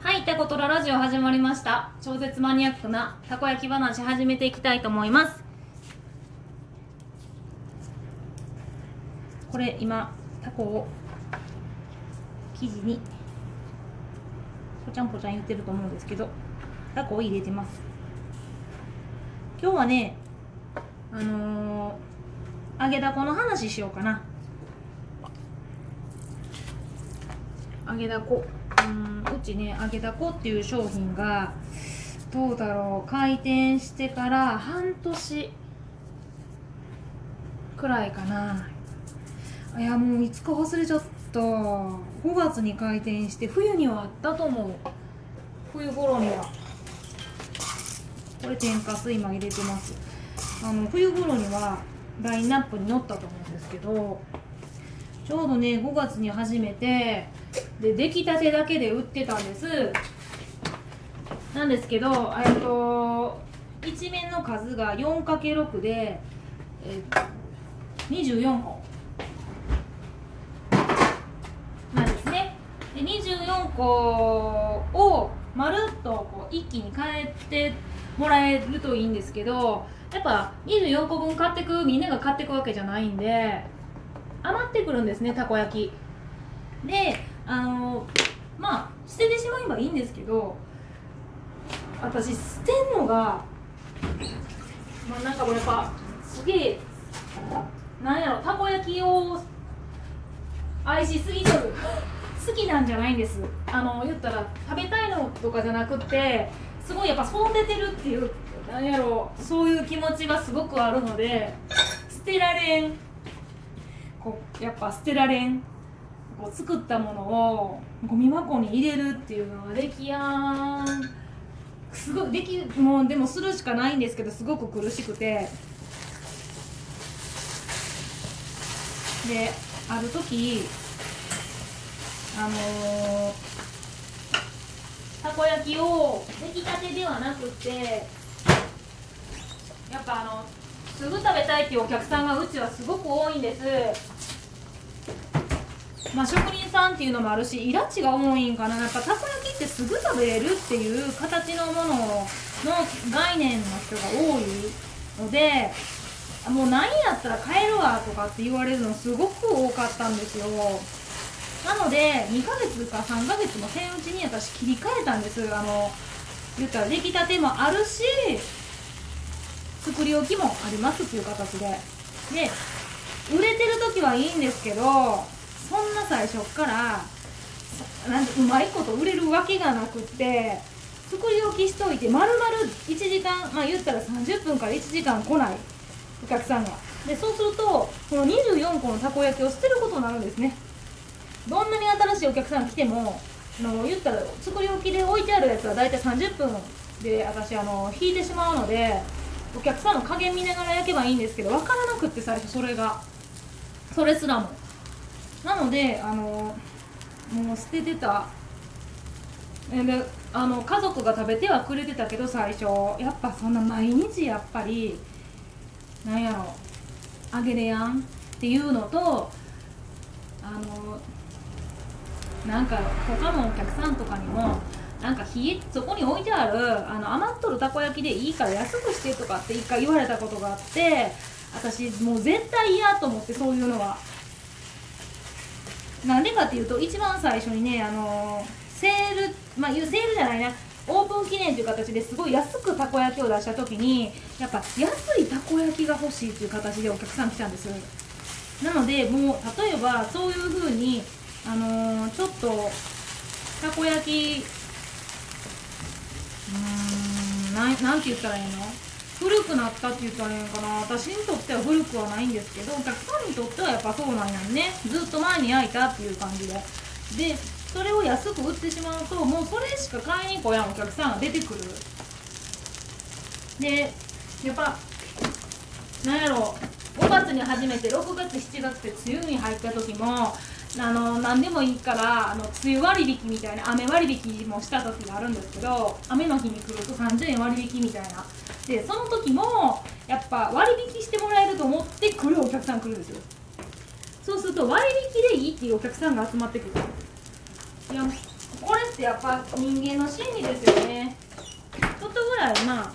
はい、たことらラジオ始まりました。超絶マニアックなたこ焼き話始めていきたいと思います。これ今たこを生地にぽちゃんぽちゃん言ってると思うんですけど、たこを入れてます。今日はね、揚げだこの話しようかな。揚げだこ。うちね、揚げだこっていう商品がどうだろう、開店してから半年くらいかな。いや、もういつか忘れちゃった。5月に開店して冬にはあったと思う。冬頃にはこれ天かす今入れてます。冬頃にはラインナップに載ったと思うんですけど、ちょうどね5月に始めてで、出来たてだけで売ってたんです。なんですけど、一面の数が 4×6 で、24個なんですね。で、24個をまるっとこう一気に買えてもらえるといいんですけど、やっぱ24個分買ってく、みんなが買ってくわけじゃないんで余ってくるんですね、たこ焼き。で、まあ捨ててしまえばいいんですけど、私捨てんのが、まあ、なんかもうやっぱすげえ、なんやろ、たこ焼きを愛しすぎとる好きなんじゃないんです。言ったら食べたいのとかじゃなくて、すごいやっぱ損出てるっていう、なんやろ、そういう気持ちがすごくあるので、捨てられん、こうやっぱ捨てられん、こう作ったものをゴミ箱に入れるっていうのはできやん、すごいでき、もうでもするしかないんですけど、すごく苦しくて。で、ある時たこ焼きを出来たてではなくて、やっぱすぐ食べたいっていうお客さんがうちはすごく多いんです。まあ、職人さんっていうのもあるし、イラチが多いんかな。やっぱたこ焼きってすぐ食べれるっていう形のものの概念の人が多いので、もう何やったら買えるわとかって言われるのすごく多かったんですよ。なので2ヶ月か3ヶ月も先うちに私切り替えたんです。言ったら出来たてもあるし、作り置きもありますっていう形で。で、売れてる時はいいんですけど、そんな最初からなんてうまいこと売れるわけがなくって、作り置きしといて丸々1時間、まあ言ったら30分から1時間来ないお客さんが。で、そうするとこの24個のたこ焼きを捨てることになるんですね。どんなに新しいお客さん来ても、言ったら作り置きで置いてあるやつはだいたい30分で私引いてしまうので、お客さんの加減見ながら焼けばいいんですけど、分からなくって最初、それすらも。なのでもう捨ててた。で、家族が食べてはくれてたけど、最初やっぱそんな毎日やっぱりなんやろ、揚げれやんっていうのと、なんか他のお客さんとかにも、なんかそこに置いてある余っとるたこ焼きでいいから安くしてとかって一回言われたことがあって、私もう絶対嫌と思って、そういうのは。なんでかっていうと、一番最初にね、セール、まあセールじゃないな、オープン記念という形ですごい安くたこ焼きを出した時に、やっぱ安いたこ焼きが欲しいという形でお客さん来たんです。なのでもう例えばそういう風にちょっとたこ焼き、なんて言ったらいいの、古くなったって言ったらいいのかな。私にとっては古くはないんですけど、お客さんにとってはやっぱそうなんやんね。ずっと前に焼いたっていう感じで。で、それを安く売ってしまうと、もうそれしか買いに来やんお客さんが出てくる。で、やっぱなんやろ、5月に始めて6月7月って梅雨に入った時も、何でもいいから梅雨割引みたいな、雨割引もした時があるんですけど、雨の日に来ると30円割引みたいな。で、その時もやっぱ割引してもらえると思って来るお客さん来るんですよ。そうすると割引でいいっていうお客さんが集まってくる。いや、これっってやっぱ人間の心理ですよね。ちょっとぐらいまあ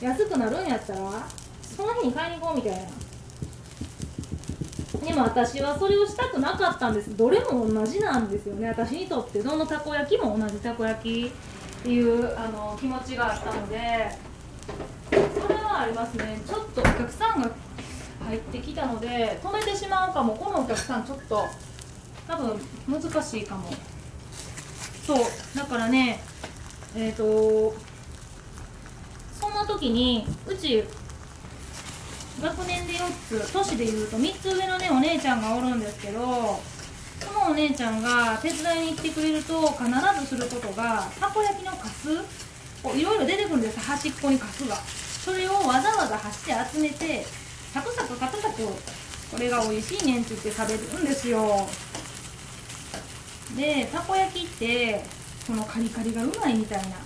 安くなるんやったらその日に買いに行こうみたいな。でも私はそれをしたくなかったんです。どれも同じなんですよね。私にとってどのたこ焼きも同じたこ焼きっていう気持ちがあったので、それはありますね。ちょっとお客さんが入ってきたので止めてしまうかも。このお客さんちょっと多分難しいかも。そうだからね、そんな時にうち学年で4つ年でいうと3つ上のねお姉ちゃんがおるんですけど、そのお姉ちゃんが手伝いに来てくれると必ずすることが、たこ焼きのカスをいろいろ出てくるんです。端っこにカスが、それをわざわざ箸で集めてサクサクカタサクこれが美味しいねんって言って食べるんですよ。でたこ焼きってこのカリカリがうまいみたいな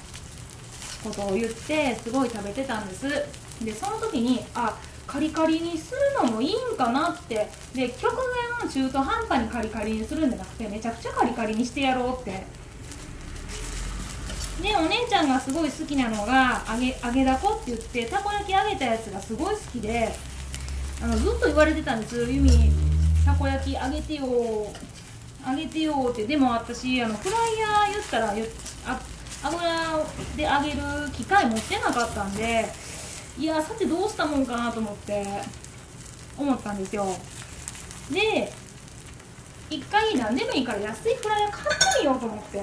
ことを言ってすごい食べてたんです。でその時にあカリカリにするのもいいんかなって、で極限中途半端にカリカリにするんじゃなくてめちゃくちゃカリカリにしてやろうって。でお姉ちゃんがすごい好きなのが揚げだこって言ってたこ焼き揚げたやつがすごい好きでずっと言われてたんです。ゆみたこ焼き揚げてよ揚げてよって。でも私フライヤー言ったら油で揚げる機械持ってなかったんで、いやさてどうしたもんかなと思ったんですよ。で一回何でもいいから安いフライヤー買ってみようと思って、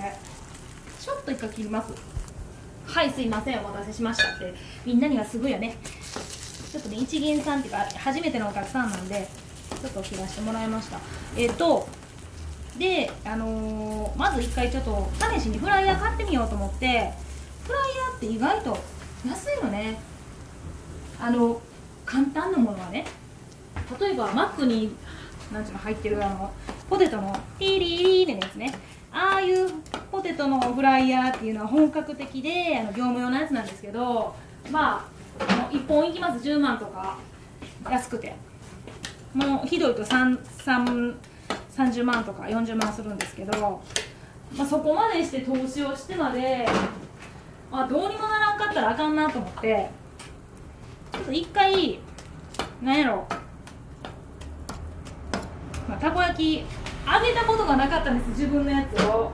ちょっと一回切ります。はいすいませんお待たせしましたってみんなにはすごいよね。ちょっとね一元さんっていうか初めてのお客さんなんでちょっと切らしてもらいました。でまず一回ちょっと試しにフライヤー買ってみようと思って、フライヤーって意外と安いよね。簡単なものはね、例えばマックに何ていうの入ってるポテトのティーリーリーってやつね、ああいうポテトのフライヤーっていうのは本格的で業務用のやつなんですけど、まあ1本いきます10万とか安くて、もうひどいと30万とか40万するんですけど、まあ、そこまでして投資をしてまで、まあ、どうにもならんかったらあかんなと思って。ちょっと一回なんやろ、まあ、たこ焼き揚げたことがなかったんです自分のやつを。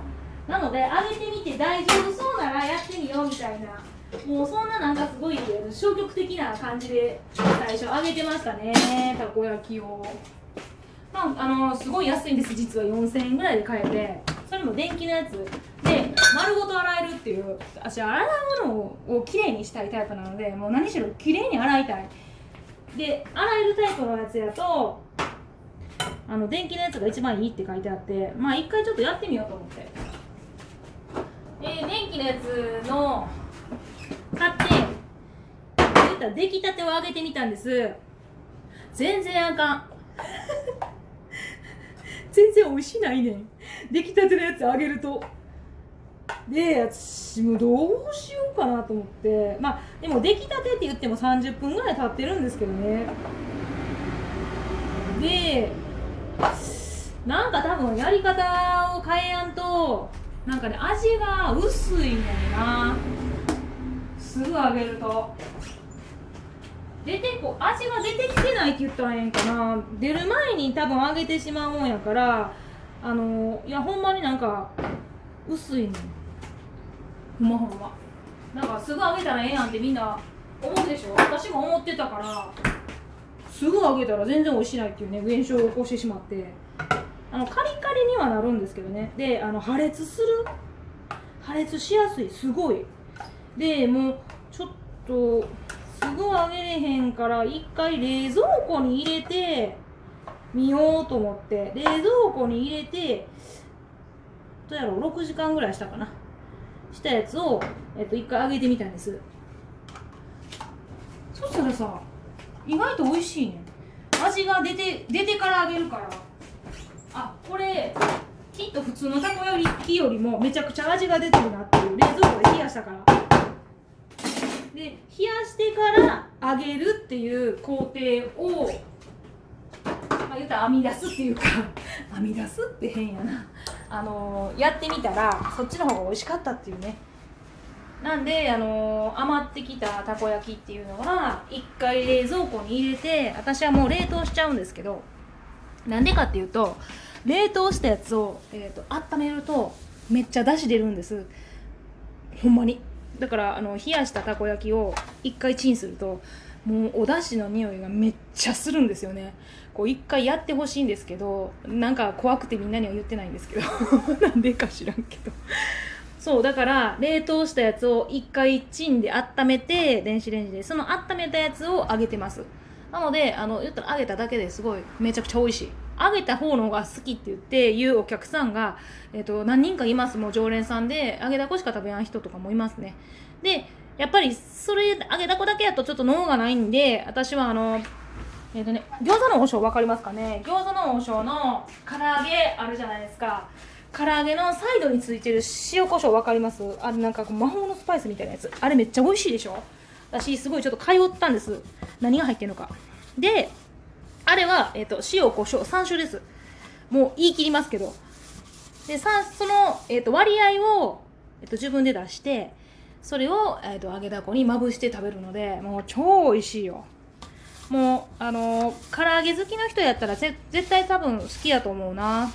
なので揚げてみて大丈夫そうならやってみようみたいな、もうそんななんかすごい消極的な感じで最初揚げてましたねたこ焼きを。まあすごい安いんです。実は4000円ぐらいで買えて、それも電気のやつで丸ごと洗えるっていう、私洗うものをきれいにしたいタイプなので、もう何しろきれいに洗いたい。で洗えるタイプのやつやと電気のやつが一番いいって書いてあって、まあ一回ちょっとやってみようと思って、電気のやつの買って言ったら出来たてを揚げてみたんです。全然あかん全然美味しないねん出来たてのやつあげると。で私もどうしようかなと思って、まあでも出来たてって言っても30分ぐらい経ってるんですけどね。でなんか多分やり方を変えやんとなんかね味が薄いんだよな、すぐ揚げると。味が出てきてないって言ったらええんかな、出る前に多分揚げてしまうもんやから、いやほんまになんか薄いねん。ほんまなんかすぐ揚げたらええやんってみんな思うでしょ。私も思ってたから、すぐ揚げたら全然美味しないっていうね現象を起こしてしまって、カリカリにはなるんですけどね。で破裂しやすいすごい。でもうちょっとすぐ揚げれへんから一回冷蔵庫に入れてみようと思って、冷蔵庫に入れてどうやろう6時間ぐらいしたかなしたやつを一回揚げてみたんです。そしたらさ意外と美味しいねん。味が出てから揚げるから、あこれきっと普通のたこ焼きよりもめちゃくちゃ味が出てるなっていう、冷蔵庫で冷やしたから。で冷やしてから揚げるっていう工程を、まあ、言うたら編み出すっていうか編み出すって変やなやってみたらそっちの方が美味しかったっていうね。なんで余ってきたたこ焼きっていうのは一回冷蔵庫に入れて、私はもう冷凍しちゃうんですけど、なんでかっていうと冷凍したやつを、温めるとめっちゃ出汁出るんです、ほんまに。だから冷やしたたこ焼きを一回チンするともうお出汁の匂いがめっちゃするんですよね。こう一回やってほしいんですけど、なんか怖くてみんなには言ってないんですけどなんでか知らんけどそうだから冷凍したやつを一回チンで温めて、電子レンジでその温めたやつを揚げてます。なので言ったら揚げただけですごいめちゃくちゃ美味しい、揚げた方の方が好きって言って言うお客さんが、何人かいます。もう常連さんで揚げだこしか食べない人とかもいますね。でやっぱりそれ揚げだこだけやとちょっと脳がないんで、私は餃子の王将わかりますかね。餃子の王将の唐揚げあるじゃないですか。唐揚げのサイドについてる塩コショウわかります？あれなんか魔法のスパイスみたいなやつ、あれめっちゃ美味しいでしょ。私すごいちょっと通ったんです、何が入ってるのか。であれは、塩、コショウ3種です。もう言い切りますけど。でその、割合を、自分で出してそれを、揚げだこにまぶして食べるので、もう超美味しいよ。もう唐揚げ好きの人やったら絶対多分好きやと思うな。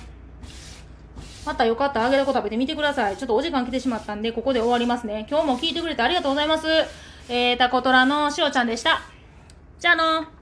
またよかったら揚げだこ食べてみてください。ちょっとお時間来てしまったんでここで終わりますね。今日も聞いてくれてありがとうございます。タコトラのしおちゃんでした。じゃあのー。